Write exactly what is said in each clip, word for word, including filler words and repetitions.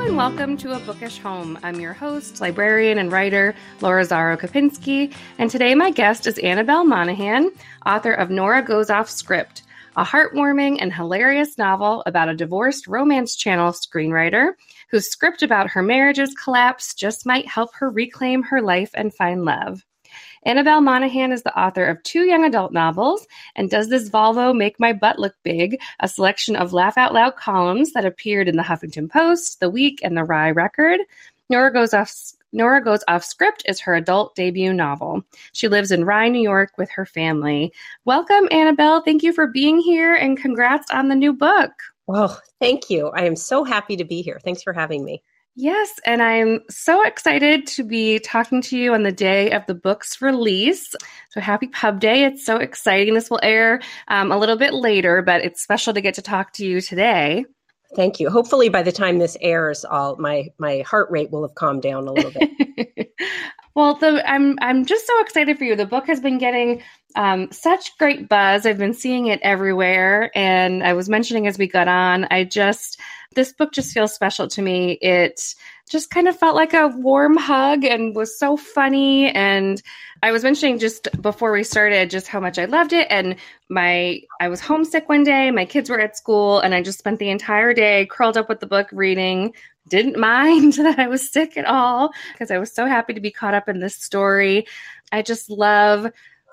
Hello and welcome to A Bookish Home. I'm your host, librarian and writer, Laura Zaro Kapinski, and today my guest is Annabel Monaghan, author of Nora Goes Off Script, a heartwarming and hilarious novel about a divorced Romance Channel screenwriter whose script about her marriage's collapse just might help her reclaim her life and find love. Annabel Monaghan is the author of two young adult novels and Does This Volvo Make My Butt Look Big, a selection of laugh out loud columns that appeared in the Huffington Post, The Week, and the Rye Record. Nora Goes Off, Nora Goes Off Script is her adult debut novel. She lives in Rye, New York with her family. Welcome, Annabel. Thank you for being here and congrats on the new book. Oh, thank you. I am so happy to be here. Thanks for having me. Yes, and I'm so excited to be talking to you on the day of the book's release. So happy Pub Day. It's so exciting. This will air um, a little bit later, but it's special to get to talk to you today. Thank you. Hopefully by the time this airs, I'll, my my heart rate will have calmed down a little bit. Well, the, I'm I'm just so excited for you. The book has been getting um, such great buzz. I've been seeing it everywhere. And I was mentioning as we got on, I just... This book just feels special to me. It just kind of felt like a warm hug and was so funny. And I was mentioning just before we started just how much I loved it. And my I was homesick one day. My kids were at school, and I just spent the entire day curled up with the book reading. Didn't mind that I was sick at all because I was so happy to be caught up in this story. I just love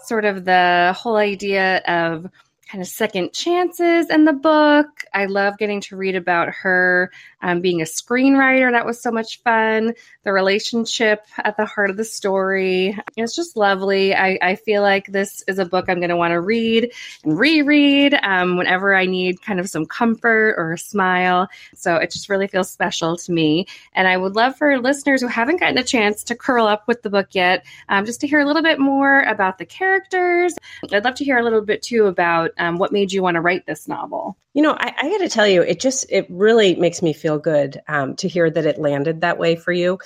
sort of the whole idea of kind of second chances in the book. I love getting to read about her um, being a screenwriter. That was so much fun. The relationship at the heart of the story. It's just lovely. I, I feel like this is a book I'm going to want to read and reread um, whenever I need kind of some comfort or a smile. So it just really feels special to me. And I would love for listeners who haven't gotten a chance to curl up with the book yet, um, just to hear a little bit more about the characters. I'd love to hear a little bit too about Um, what made you want to write this novel? You know, I, I got to tell you, it just, it really makes me feel good um, to hear that it landed that way for you.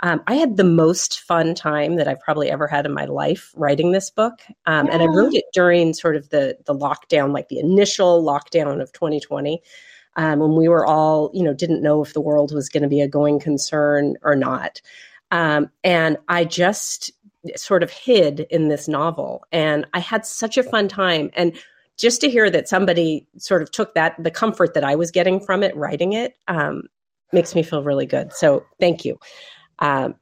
Um, I had the most fun time that I've probably ever had in my life writing this book. Um, yeah. And I wrote it during sort of the the lockdown, like the initial lockdown of twenty twenty, um, when we were all, you know, didn't know if the world was going to be a going concern or not. Um, and I just sort of hid in this novel. And I had such a fun time. And just to hear that somebody sort of took that, the comfort that I was getting from it, writing it, um, makes me feel really good. So thank you. Um,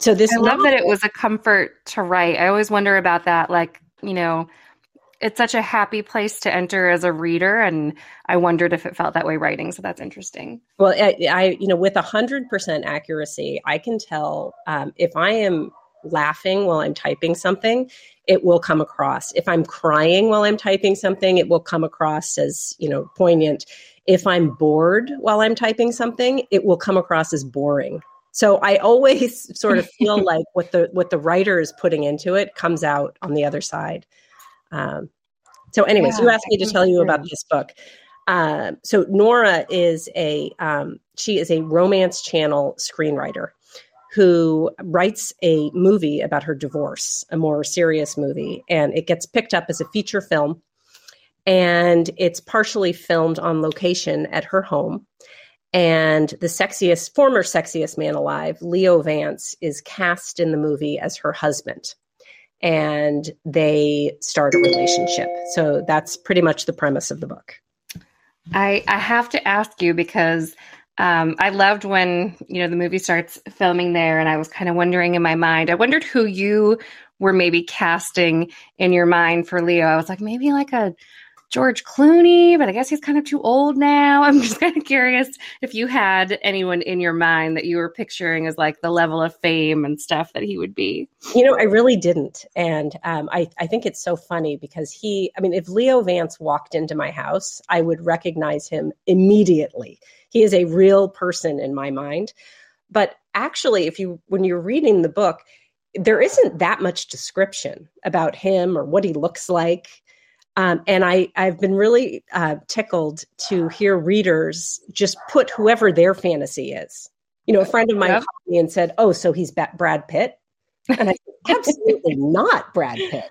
so this I love novel- that it was a comfort to write. I always wonder about that. Like, you know, it's such a happy place to enter as a reader. And I wondered if it felt that way writing. So that's interesting. Well, I, I you know, with a hundred percent accuracy, I can tell um, if I am laughing while I'm typing something, it will come across. If I'm crying while I'm typing something, it will come across as, you know, poignant. If I'm bored while I'm typing something, it will come across as boring. So I always sort of feel like what the what the writer is putting into it comes out on the other side. Um, so anyways, yeah, you asked me to tell you about this book. Uh, so Nora is a, um, she is a Romance Channel screenwriter who writes a movie about her divorce, a more serious movie, and it gets picked up as a feature film, and it's partially filmed on location at her home, and the sexiest, former sexiest man alive, Leo Vance, is cast in the movie as her husband, and they start a relationship. So that's pretty much the premise of the book. I, I have to ask you because... Um, I loved when, you know, the movie starts filming there and I was kind of wondering in my mind, I wondered who you were maybe casting in your mind for Leo. I was like, maybe like a George Clooney, but I guess he's kind of too old now. I'm just kind of curious if you had anyone in your mind that you were picturing as like the level of fame and stuff that he would be. You know, I really didn't. And um, I, I think it's so funny because he, I mean, if Leo Vance walked into my house, I would recognize him immediately. He is a real person in my mind. But actually, if you when you're reading the book, there isn't that much description about him or what he looks like. Um, and I, I've been really uh, tickled to hear readers just put whoever their fantasy is. You know, a friend of mine yep. called me and said, oh, so he's ba- Brad Pitt? And I said, absolutely not Brad Pitt.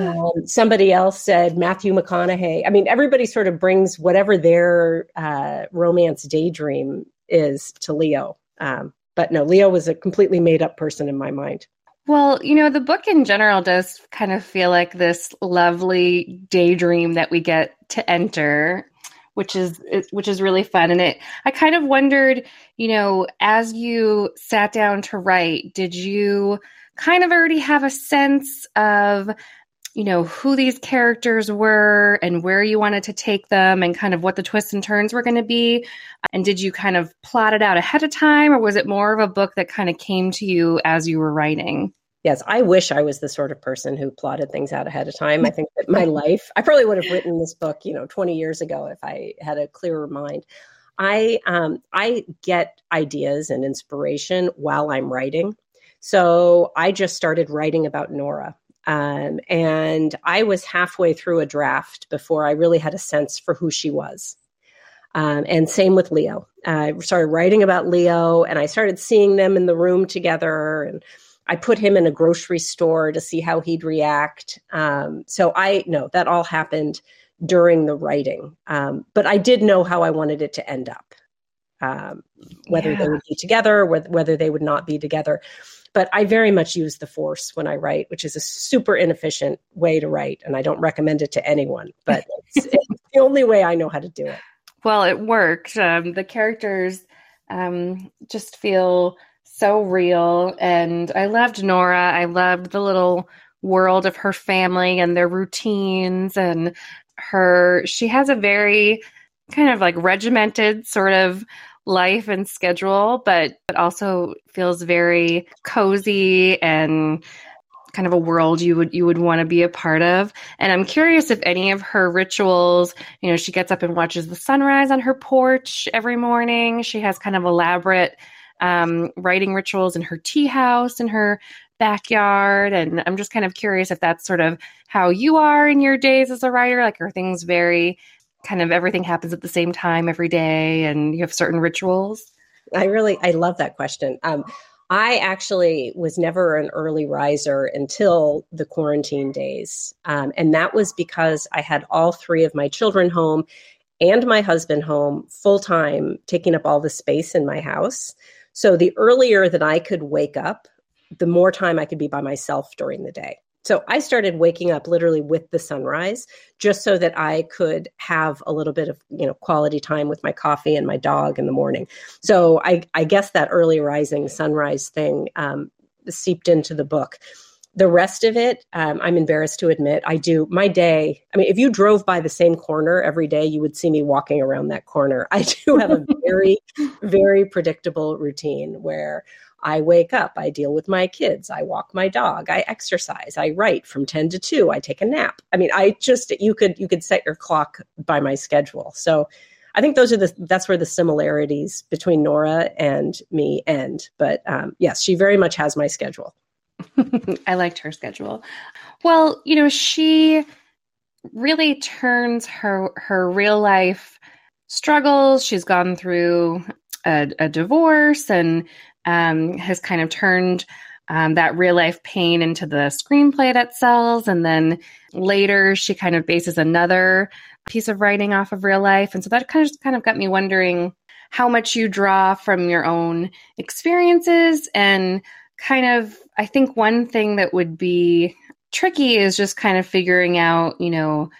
Um, somebody else said Matthew McConaughey. I mean, everybody sort of brings whatever their uh, romance daydream is to Leo. Um, but no, Leo was a completely made up person in my mind. Well, you know, the book in general does kind of feel like this lovely daydream that we get to enter, which is which is really fun. And it, I kind of wondered, you know, as you sat down to write, did you kind of already have a sense of, you know, who these characters were and where you wanted to take them and kind of what the twists and turns were going to be? And did you kind of plot it out ahead of time, or was it more of a book that kind of came to you as you were writing? Yes, I wish I was the sort of person who plotted things out ahead of time. I think that my life, I probably would have written this book, you know, twenty years ago if I had a clearer mind. I um, I get ideas and inspiration while I'm writing. So I just started writing about Nora. Um, and I was halfway through a draft before I really had a sense for who she was. Um, and same with Leo. I started writing about Leo, and I started seeing them in the room together, and I put him in a grocery store to see how he'd react. Um, so I know that all happened during the writing, um, but I did know how I wanted it to end up, um, whether yeah. they would be together, whether they would not be together. But I very much use the force when I write, which is a super inefficient way to write, and I don't recommend it to anyone, but it's, it's the only way I know how to do it. Well, it worked. Um, the characters um, just feel so real. And I loved Nora. I loved the little world of her family and their routines and her, she has a very kind of like regimented sort of life and schedule, but, but also feels very cozy and kind of a world you would, you would want to be a part of. And I'm curious if any of her rituals, you know, she gets up and watches the sunrise on her porch every morning. She has kind of elaborate Um, writing rituals in her tea house, in her backyard. And I'm just kind of curious if that's sort of how you are in your days as a writer. Like, are things very kind of everything happens at the same time every day and you have certain rituals? I really, I love that question. Um, I actually was never an early riser until the quarantine days. Um, and that was because I had all three of my children home and my husband home full time, taking up all the space in my house. So the earlier that I could wake up, the more time I could be by myself during the day. So I started waking up literally with the sunrise, just so that I could have a little bit of, you know, quality time with my coffee and my dog in the morning. So I, I guess that early rising sunrise thing um, seeped into the book. The rest of it, um, I'm embarrassed to admit, I do my day. I mean, if you drove by the same corner every day, you would see me walking around that corner. I do have a very, very predictable routine where I wake up, I deal with my kids, I walk my dog, I exercise, I write from ten to two, I take a nap. I mean, I just, you could, you could set your clock by my schedule. So I think those are the, that's where the similarities between Nora and me end. But um, yes, she very much has my schedule. I liked her schedule. Well, you know, she really turns her her real life struggles. She's gone through a, a divorce and um, has kind of turned um, that real life pain into the screenplay that sells. And then later she kind of bases another piece of writing off of real life. And so that kind of just kind of got me wondering how much you draw from your own experiences and kind of, I think one thing that would be tricky is just kind of figuring out, you know,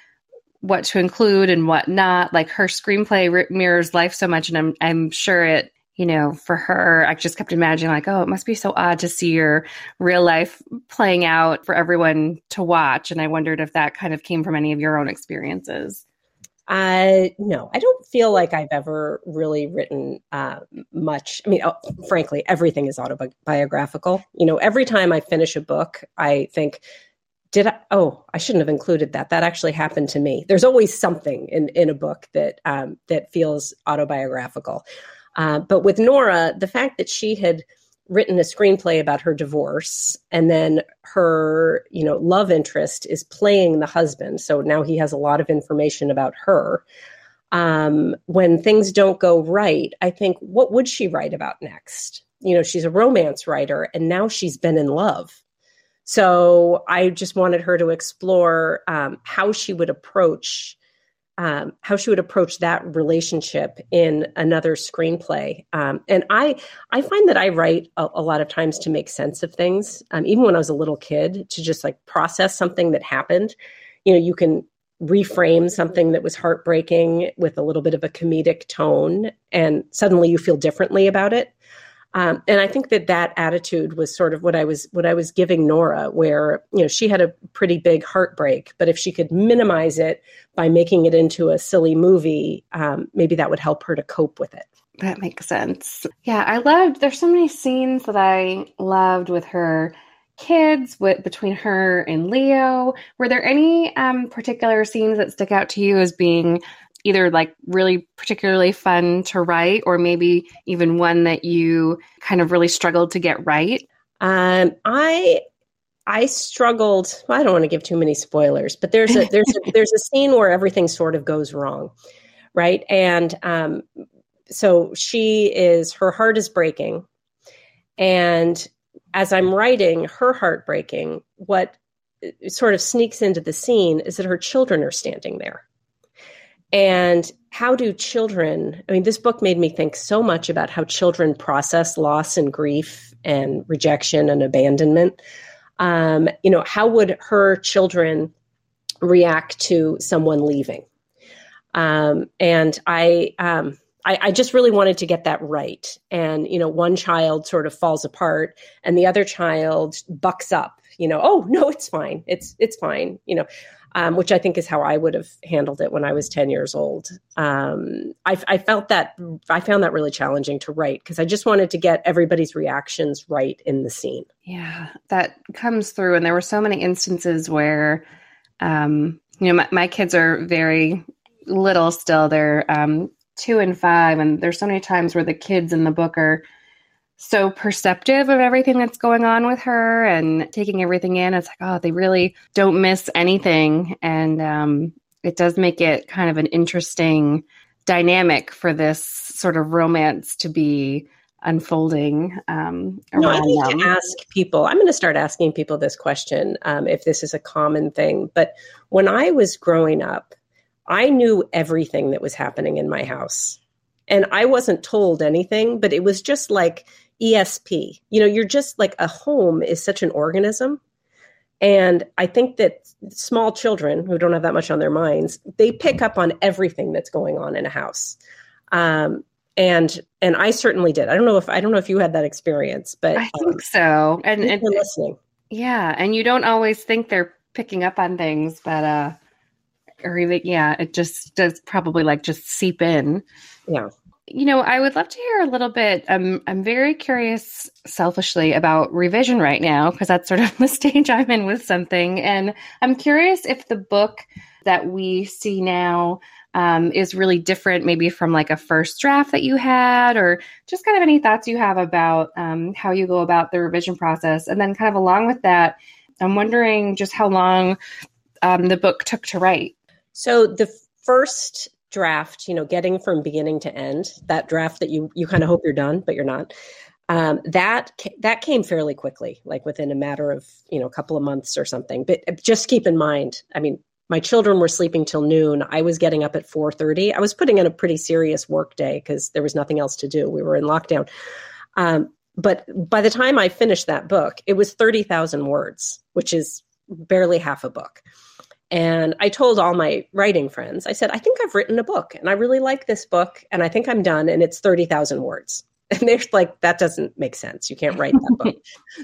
what to include and what not. Like her screenplay r- mirrors life so much. And I'm, I'm sure it, you know, for her, I just kept imagining like, oh, it must be so odd to see your real life playing out for everyone to watch. And I wondered if that kind of came from any of your own experiences. Uh, no, I don't feel like I've ever really written uh, much. I mean, uh, frankly, everything is autobiographical. You know, every time I finish a book, I think, did I, oh, I shouldn't have included that. That actually happened to me. There's always something in, in a book that, um, that feels autobiographical. Uh, but with Nora, the fact that she had written a screenplay about her divorce, and then her, you know, love interest is playing the husband. So now he has a lot of information about her. Um, when things don't go right, I think, what would she write about next? You know, she's a romance writer, and now she's been in love. So I just wanted her to explore um, how she would approach um, how she would approach that relationship in another screenplay. Um, and I, I find that I write a, a lot of times to make sense of things. Um, even when I was a little kid, to just like process something that happened, you know, you can reframe something that was heartbreaking with a little bit of a comedic tone, and suddenly you feel differently about it. Um, and I think that that attitude was sort of what I was what I was giving Nora, where, you know, she had a pretty big heartbreak, but if she could minimize it by making it into a silly movie, um, maybe that would help her to cope with it. That makes sense. Yeah, I loved, there's so many scenes that I loved with her kids, with, between her and Leo. Were there any um, particular scenes that stick out to you as being either like really particularly fun to write, or maybe even one that you kind of really struggled to get right? Um, I, I struggled, well, I don't want to give too many spoilers, but there's a, there's a, there's a scene where everything sort of goes wrong. Right. And um, so she is, her heart is breaking, and as I'm writing her heartbreaking, what sort of sneaks into the scene is that her children are standing there. And how do children, I mean, this book made me think so much about how children process loss and grief and rejection and abandonment. Um, you know, how would her children react to someone leaving? Um, and I, um, I, I just really wanted to get that right. And, you know, one child sort of falls apart and the other child bucks up, you know, oh, no, it's fine. It's, it's fine. You know, Um, which I think is how I would have handled it when I was ten years old. Um, I, I felt that I found that really challenging to write, because I just wanted to get everybody's reactions right in the scene. Yeah, that comes through. And there were so many instances where, um, you know, my, my kids are very little still. They're um, two and five. And there's so many times where the kids in the book are so perceptive of everything that's going on with her and taking everything in. It's like, oh, they really don't miss anything. And um, it does make it kind of an interesting dynamic for this sort of romance to be unfolding um, around no, I need them. To ask people, I'm going to start asking people this question, um, if this is a common thing. But when I was growing up, I knew everything that was happening in my house. And I wasn't told anything, but it was just like E S P. You know, you're just like, a home is such an organism. And I think that small children who don't have that much on their minds, they pick up on everything that's going on in a house. Um, and and I certainly did. I don't know if I don't know if you had that experience, but I think um, so. And, and listening, yeah. And you don't always think they're picking up on things, but uh, or even yeah, it just does probably like just seep in. Yeah. You know, I would love to hear a little bit. Um, I'm very curious, selfishly, about revision right now, because that's sort of the stage I'm in with something. And I'm curious if the book that we see now um, is really different, maybe from like a first draft that you had, or just kind of any thoughts you have about um, how you go about the revision process. And then kind of along with that, I'm wondering just how long um, the book took to write. So the first draft, you know, getting from beginning to end, that draft that you, you kind of hope you're done, but you're not, um, that, that came fairly quickly, like within a matter of, you know, a couple of months or something. But just keep in mind, I mean, my children were sleeping till noon. I was getting up at four thirty. I was putting in a pretty serious work day because there was nothing else to do. We were in lockdown. Um, but by the time I finished that book, it was thirty thousand words, which is barely half a book. And I told all my writing friends, I said, I think I've written a book and I really like this book and I think I'm done, and it's thirty thousand words. And they're like, that doesn't make sense. You can't write that book.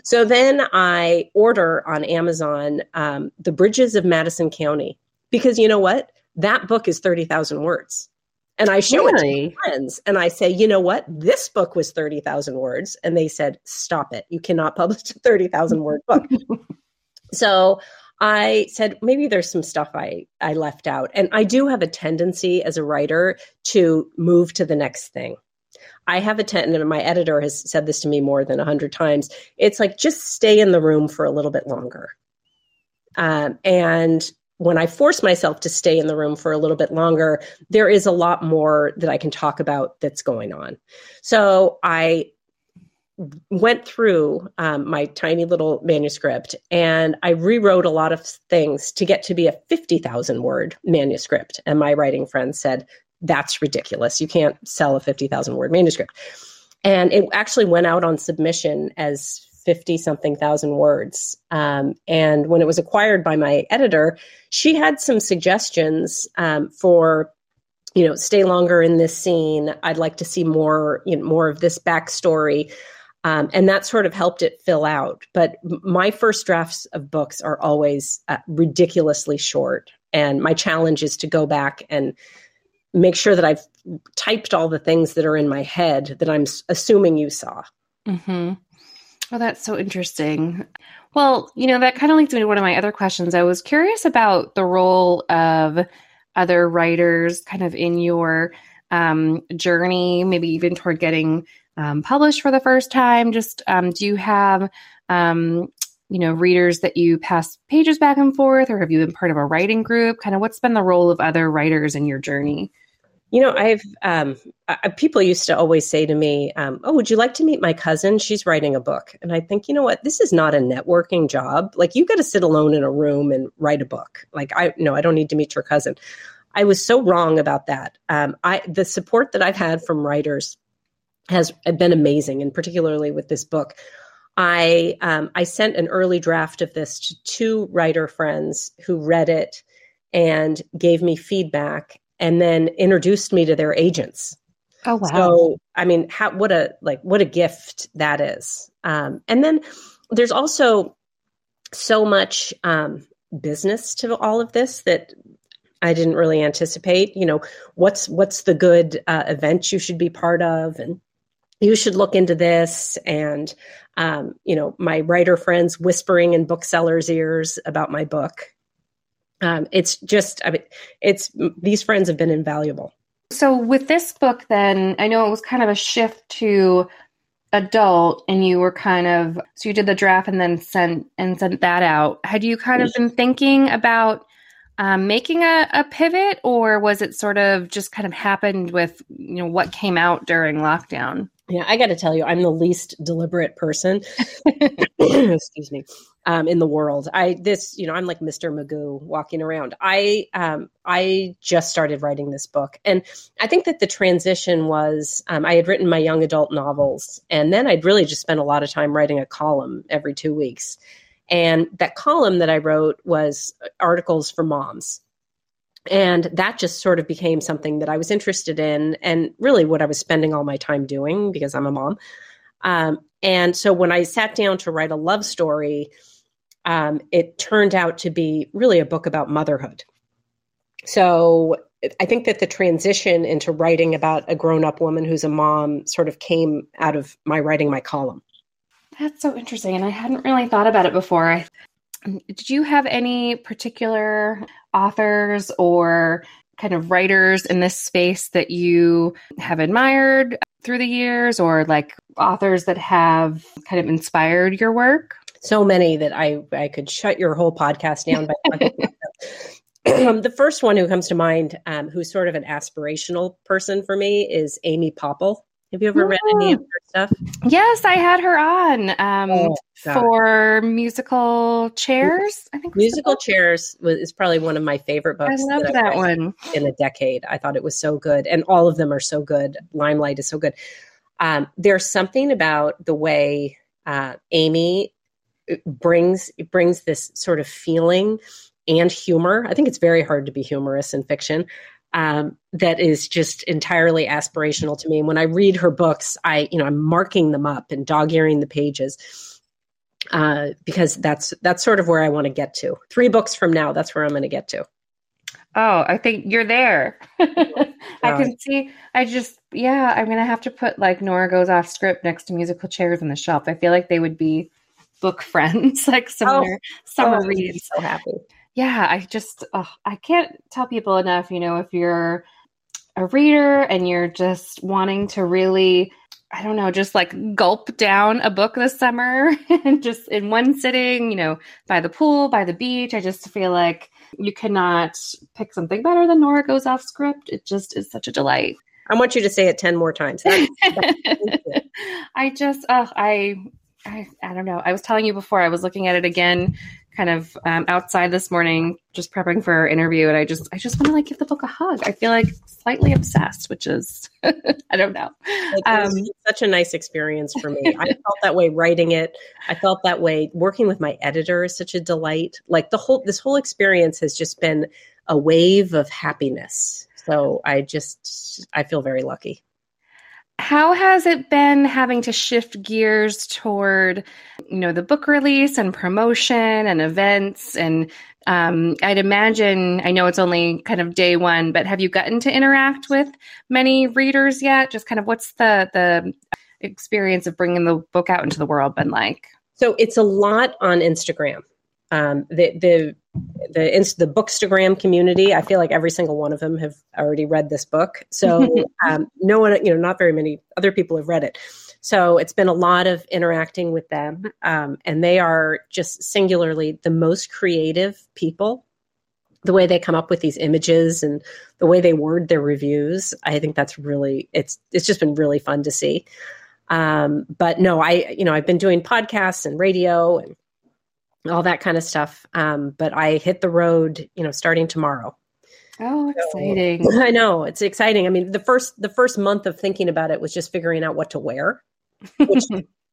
So then I order on Amazon um, The Bridges of Madison County, because you know what? That book is thirty thousand words. And I show really? it to my friends and I say, you know what? This book was thirty thousand words. And they said, stop it. You cannot publish a thirty thousand word book. So I said, maybe there's some stuff I, I left out. And I do have a tendency as a writer to move to the next thing. I have a tendency, and my editor has said this to me more than a hundred times. It's like, just stay in the room for a little bit longer. Um, and when I force myself to stay in the room for a little bit longer, there is a lot more that I can talk about that's going on. So I went through um, my tiny little manuscript and I rewrote a lot of things to get to be a fifty thousand word manuscript. And my writing friend said, that's ridiculous. You can't sell a fifty thousand word manuscript. And it actually went out on submission as fifty something thousand words. Um, and when it was acquired by my editor, she had some suggestions um, for, you know, stay longer in this scene. I'd like to see more, you know, more of this backstory. Um, and that sort of helped it fill out. But my first drafts of books are always uh, ridiculously short. And my challenge is to go back and make sure that I've typed all the things that are in my head that I'm assuming you saw. Mm-hmm. Well, that's so interesting. Well, you know, that kind of leads me to one of my other questions. I was curious about the role of other writers kind of in your um, journey, maybe even toward getting um, published for the first time. Just um, do you have, um, you know, readers that you pass pages back and forth, or have you been part of a writing group? Kind of what's been the role of other writers in your journey? You know, I've um, I, people used to always say to me, um, oh, would you like to meet my cousin? She's writing a book. And I think, you know what, this is not a networking job. Like, you got to sit alone in a room and write a book. Like, I no, I don't need to meet your cousin. I was so wrong about that. Um, I the support that I've had from writers has been amazing, and particularly with this book. I um, I sent an early draft of this to two writer friends who read it and gave me feedback, and then introduced me to their agents. Oh, wow. So, I mean, how, what a, like, what a gift that is. Um, and then there's also so much um, business to all of this that I didn't really anticipate. You know, what's, what's the good uh, event you should be part of? And you should look into this. And, um, you know, my writer friends whispering in booksellers' ears about my book. Um, it's just, I mean, it's, these friends have been invaluable. So with this book, then, I know it was kind of a shift to adult, and you were kind of, so you did the draft and then sent and sent that out. Had you kind of been thinking about um, making a, a pivot, or was it sort of just kind of happened with, you know, what came out during lockdown? Yeah, I got to tell you, I'm the least deliberate person, excuse me, um, in the world. I this, you know, I'm like Mister Magoo walking around. I um, I just started writing this book, and I think that the transition was um, I had written my young adult novels, and then I'd really just spent a lot of time writing a column every two weeks, and that column that I wrote was articles for moms. And that just sort of became something that I was interested in, and really what I was spending all my time doing, because I'm a mom. Um, and so when I sat down to write a love story, um, it turned out to be really a book about motherhood. So I think that the transition into writing about a grown-up woman who's a mom sort of came out of my writing my column. That's so interesting. And I hadn't really thought about it before. I Did you have any particular authors or kind of writers in this space that you have admired through the years, or like authors that have kind of inspired your work? So many that I, I could shut your whole podcast down by talking about them. Um, the first one who comes to mind, um, who's sort of an aspirational person for me, is Amy Popple. Have you ever yeah. read any of her stuff? Yes, I had her on um, oh, for Musical Chairs. I think Musical Chairs was, is probably one of my favorite books. I love that, that one. In a decade. I thought it was so good. And all of them are so good. Limelight is so good. Um, there's something about the way uh, Amy brings brings this sort of feeling and humor. I think it's very hard to be humorous in fiction. Um, that is just entirely aspirational to me. And when I read her books, I, you know, I'm marking them up and dog-earing the pages uh, because that's that's sort of where I want to get to. Three books from now, that's where I'm going to get to. Oh, I think you're there. I can see. I just, yeah, I'm going to have to put like Nora Goes Off Script next to Musical Chairs on the shelf. I feel like they would be book friends, like summer, oh, summer oh, reads. I'm so happy. Yeah, I just, oh, I can't tell people enough, you know, if you're a reader and you're just wanting to really, I don't know, just like gulp down a book this summer and just in one sitting, you know, by the pool, by the beach, I just feel like you cannot pick something better than Nora Goes Off Script. It just is such a delight. I want you to say it ten more times. That, that, I just, oh, I, I, I don't know. I was telling you before, I was looking at it again, kind of um, outside this morning, just prepping for our interview. And I just, I just want to like give the book a hug. I feel like slightly obsessed, which is, I don't know. Like, um, such a nice experience for me. I felt that way writing it. I felt that way working with my editor is such a delight. Like the whole, this whole experience has just been a wave of happiness. So I just, I feel very lucky. How has it been having to shift gears toward, you know, the book release and promotion and events? And um, I'd imagine, I know it's only kind of day one, but have you gotten to interact with many readers yet? Just kind of what's the the experience of bringing the book out into the world been like? So it's a lot on Instagram. Um, the the the the bookstagram community. I feel like every single one of them have already read this book. So um, no one, you know, not very many other people have read it. So it's been a lot of interacting with them, um, and they are just singularly the most creative people. The way they come up with these images and the way they word their reviews, I think that's really it's it's just been really fun to see. Um, but no, I you know I've been doing podcasts and radio and all that kind of stuff. Um, but I hit the road, you know, starting tomorrow. Oh, exciting. So, I know it's exciting. I mean, the first, the first month of thinking about it was just figuring out what to wear, which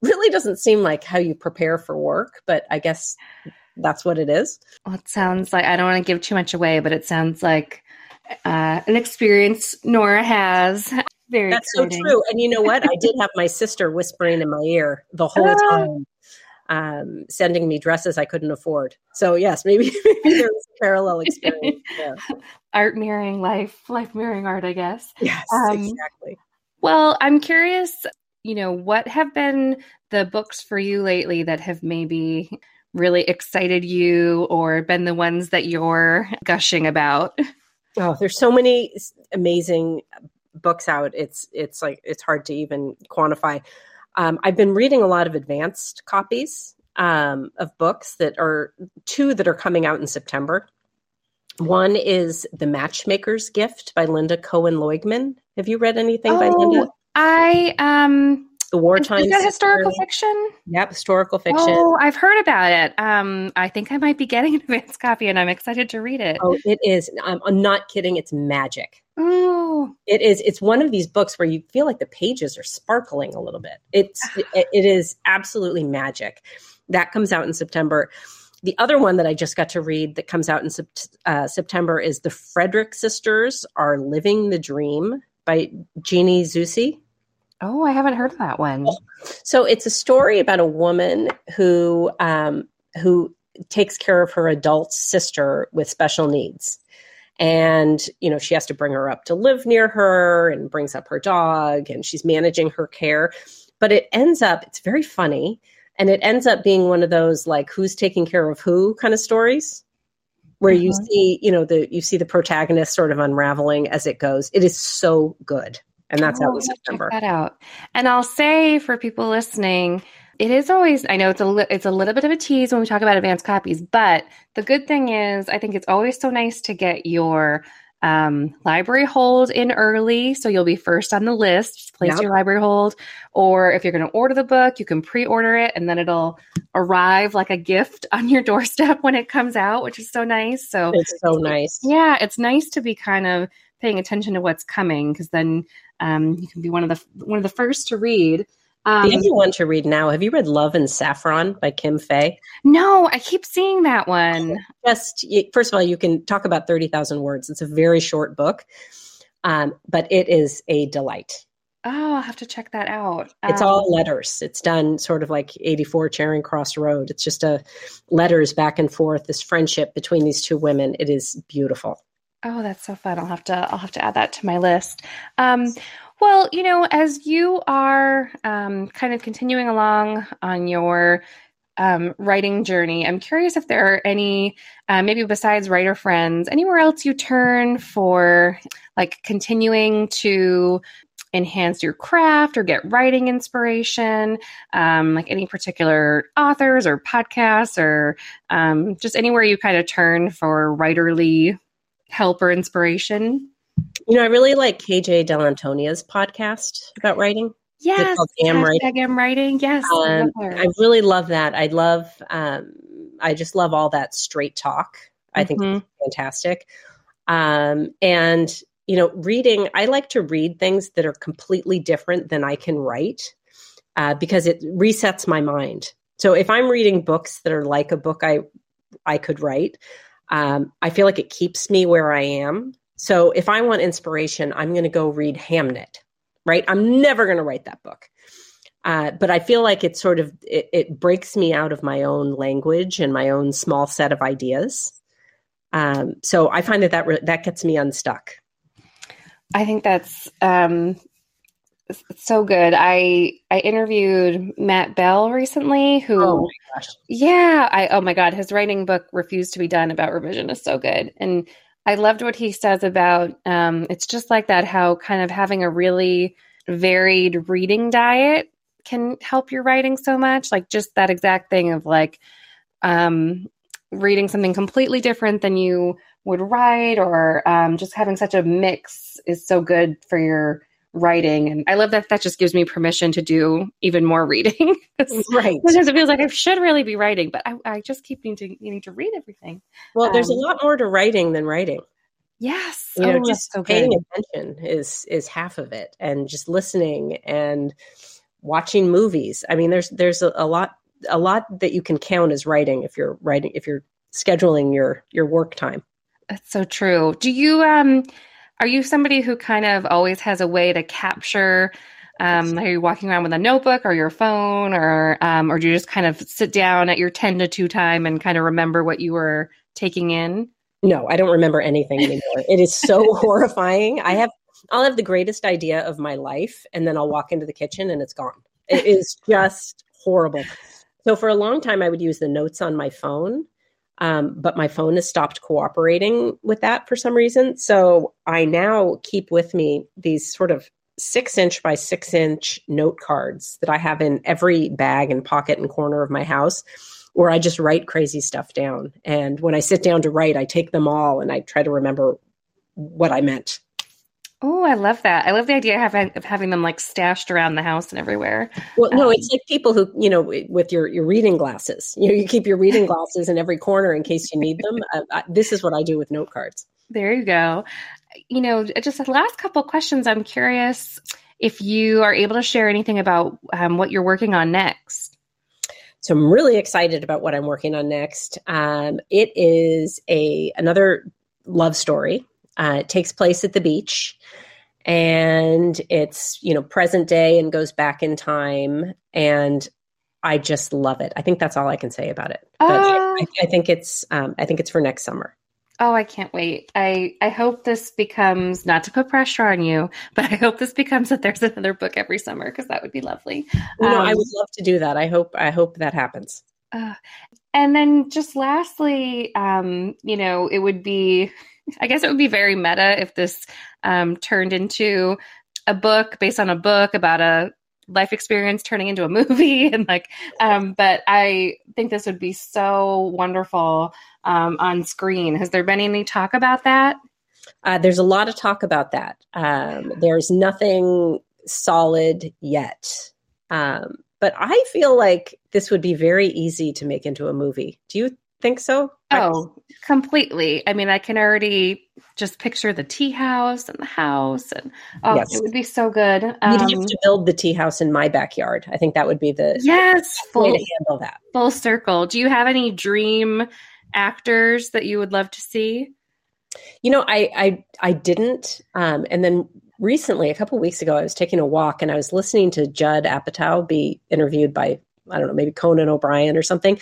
really doesn't seem like how you prepare for work, but I guess that's what it is. Well, it sounds like, I don't want to give too much away, but it sounds like uh, an experience Nora has. Very That's exciting. So true. And you know what? I did have my sister whispering in my ear the whole time. Um, sending me dresses I couldn't afford. So yes, maybe, maybe there was a parallel experience. Yeah. Art mirroring life, life mirroring art, I guess. Yes, um, exactly. Well, I'm curious, you know, what have been the books for you lately that have maybe really excited you or been the ones that you're gushing about? Oh, there's so many amazing books out. It's, it's like, it's hard to even quantify. Um, I've been reading a lot of advanced copies um, of books that are two that are coming out in September. One is The Matchmaker's Gift by Linda Cohen-Loigman. Have you read anything oh, by Linda? I, um, the wartime. Is that historical story. Fiction? Yep, historical fiction. Oh, I've heard about it. Um, I think I might be getting an advanced copy and I'm excited to read it. Oh, it is. I'm, I'm not kidding. It's magic. Oh, it is. It's one of these books where you feel like the pages are sparkling a little bit. It's, it, it is absolutely magic. That comes out in September. The other one that I just got to read that comes out in uh, September is The Frederick Sisters Are Living the Dream by Jeannie Zusi. Oh, I haven't heard of that one. So it's a story about a woman who, um, who takes care of her adult sister with special needs. And, you know, she has to bring her up to live near her and brings up her dog and she's managing her care. But it ends up, it's very funny. And it ends up being one of those like who's taking care of who kind of stories where mm-hmm. you see, you know, the you see the protagonist sort of unraveling as it goes. It is so good. And that's oh, out in September. Check that out. And I'll say for people listening, it is always, I know it's a li- it's a little bit of a tease when we talk about advanced copies, but the good thing is I think it's always so nice to get your um, library hold in early. So you'll be first on the list, just place yep. your library hold. Or if you're going to order the book, you can pre-order it and then it'll arrive like a gift on your doorstep when it comes out, which is so nice. So It's so nice. Yeah, it's nice to be kind of paying attention to what's coming because then um, you can be one of the one of the first to read. Um, the other one to read now, have you read Love and Saffron by Kim Fay? No, I keep seeing that one. Just first of all, you can talk about thirty thousand words. It's a very short book, um, but it is a delight. Oh, I'll have to check that out. Um, it's all letters. It's done sort of like eighty-four Charing Cross Road. It's just a letters back and forth, this friendship between these two women. It is beautiful. Oh, that's so fun. I'll have to, I'll have to add that to my list. Um, well, you know, as you are um, kind of continuing along on your um, writing journey, I'm curious if there are any, uh, maybe besides writer friends, anywhere else you turn for like continuing to enhance your craft or get writing inspiration, um, like any particular authors or podcasts or um, just anywhere you kind of turn for writerly help or inspiration? You know, I really like K J Dell'Antonia's podcast about writing. Yes. Am Writing. Am Writing. Yes. Um, I really love that. I love, um, I just love all that straight talk. I mm-hmm. think it's fantastic. Um, and, you know, reading, I like to read things that are completely different than I can write uh, because it resets my mind. So if I'm reading books that are like a book I I could write, um, I feel like it keeps me where I am. So if I want inspiration, I'm going to go read Hamnet, right? I'm never going to write that book. Uh, but I feel like it sort of, it, it breaks me out of my own language and my own small set of ideas. Um, so I find that that, re- that gets me unstuck. I think that's um, so good. I, I interviewed Matt Bell recently who, oh my gosh. yeah, I, oh my God, his writing book Refused to Be Done about revision is so good. And I loved what he says about, um, it's just like that, how kind of having a really varied reading diet can help your writing so much. Like just that exact thing of like um, reading something completely different than you would write, or um, just having such a mix is so good for your writing. And I love that that just gives me permission to do even more reading. Right. Sometimes it feels like I should really be writing, but I, I just keep needing to, need to read everything. Well, um, there's a lot more to writing than writing. Yes. You know, oh, just so paying good. attention is, is half of it, and just listening and watching movies. I mean, there's, there's a, a lot, a lot that you can count as writing if you're writing, if you're scheduling your, your work time. That's so true. Do you, um, are you somebody who kind of always has a way to capture? Um, are you walking around with a notebook or your phone, or um, or do you just kind of sit down at your ten to two time and kind of remember what you were taking in? No, I don't remember anything anymore. It is so horrifying. I have, I'll have the greatest idea of my life, and then I'll walk into the kitchen and it's gone. It is just horrible. So for a long time, I would use the notes on my phone. Um, but my phone has stopped cooperating with that for some reason. So I now keep with me these sort of six inch by six inch note cards that I have in every bag and pocket and corner of my house, where I just write crazy stuff down. And when I sit down to write, I take them all and I try to remember what I meant. Oh, I love that. I love the idea of, of having them like stashed around the house and everywhere. Well, no, um, it's like people who, you know, with your, your reading glasses, you know, you keep your reading glasses in every corner in case you need them. uh, I, this is what I do with note cards. There you go. You know, just the last couple of questions. I'm curious if you are able to share anything about um, what you're working on next. So I'm really excited about what I'm working on next. Um, it is a another love story. Uh, it takes place at the beach, and it's, you know, present day and goes back in time. And I just love it. I think that's all I can say about it. But uh, I, I think it's, um, I think it's for next summer. Oh, I can't wait. I, I hope this becomes, not to put pressure on you, but I hope this becomes that there's another book every summer, because that would be lovely. No, um, I would love to do that. I hope, I hope that happens. Uh, and then just lastly, um, you know, it would be, I guess it would be very meta if this um, turned into a book based on a book about a life experience turning into a movie, and like, um, but I think this would be so wonderful um, on screen. Has there been any talk about that? Uh, there's a lot of talk about that. Um, there's nothing solid yet. Um, But I feel like this would be very easy to make into a movie. Do you think so? Oh, completely. I mean, I can already just picture the tea house and the house, and oh, yes. It would be so good. You'd um, have to build the tea house in my backyard. I think that would be the yes, full, way to handle that. Full circle. Do you have any dream actors that you would love to see? You know, I I, I didn't. Um, and then recently, a couple of weeks ago, I was taking a walk and I was listening to Judd Apatow be interviewed by, I don't know, maybe Conan O'Brien or something.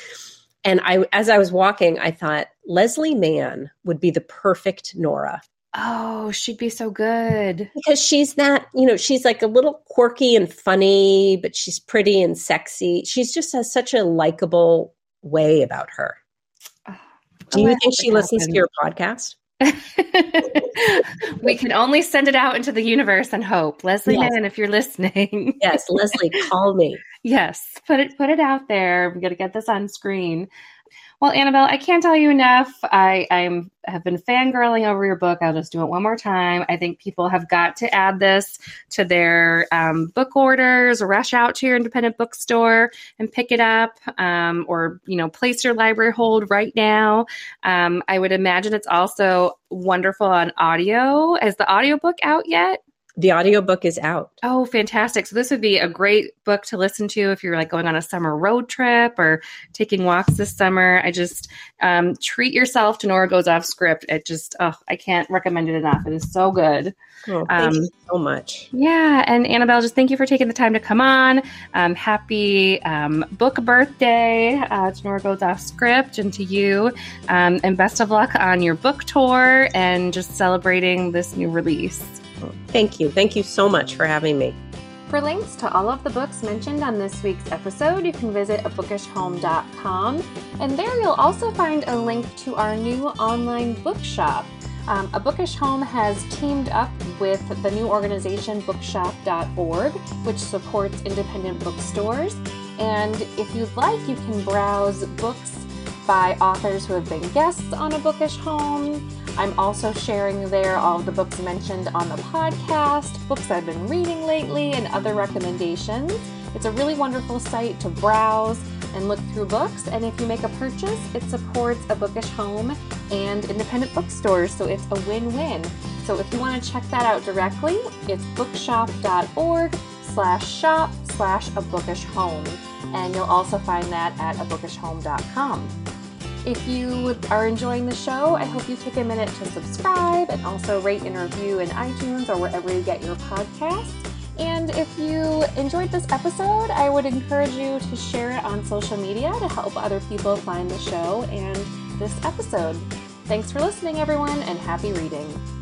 And I, as I was walking, I thought Leslie Mann would be the perfect Nora. Oh, she'd be so good. Because she's that, you know, she's like a little quirky and funny, but she's pretty and sexy. She's just has such a likable way about her. Oh, Do you think she listens to your podcast? We can only send it out into the universe and hope. Leslie yes. Mann, if you're listening. Yes, Leslie, call me. Yes, put it put it out there. We're going to get this on screen. Well, Annabel, I can't tell you enough. I I'm, have been fangirling over your book. I'll just do it one more time. I think people have got to add this to their um, book orders, rush out to your independent bookstore and pick it up, um, or, you know, place your library hold right now. Um, I would imagine it's also wonderful on audio. Is the audiobook out yet? The audiobook is out. Oh, fantastic. So this would be a great book to listen to if you're like going on a summer road trip or taking walks this summer. I just um, treat yourself to Nora Goes Off Script. It just, oh, I can't recommend it enough. It is so good. Oh, thank um, you so much. Yeah. And Annabel, just thank you for taking the time to come on. Um, happy um, book birthday uh, to Nora Goes Off Script and to you. Um, and best of luck on your book tour and just celebrating this new release. Thank you. Thank you so much for having me. For links to all of the books mentioned on this week's episode, you can visit a bookish home dot com. And there you'll also find a link to our new online bookshop. Um, A Bookish Home has teamed up with the new organization bookshop dot org, which supports independent bookstores. And if you'd like, you can browse books by authors who have been guests on A Bookish Home. I'm also sharing there all of the books mentioned on the podcast, books I've been reading lately, and other recommendations. It's a really wonderful site to browse and look through books. And if you make a purchase, it supports A Bookish Home and independent bookstores, so it's a win-win. So if you want to check that out directly, it's bookshop.org slash shop slash A Bookish Home. And you'll also find that at a bookish home dot com. If you are enjoying the show, I hope you take a minute to subscribe and also rate and review in iTunes or wherever you get your podcasts. And if you enjoyed this episode, I would encourage you to share it on social media to help other people find the show and this episode. Thanks for listening, everyone, and happy reading.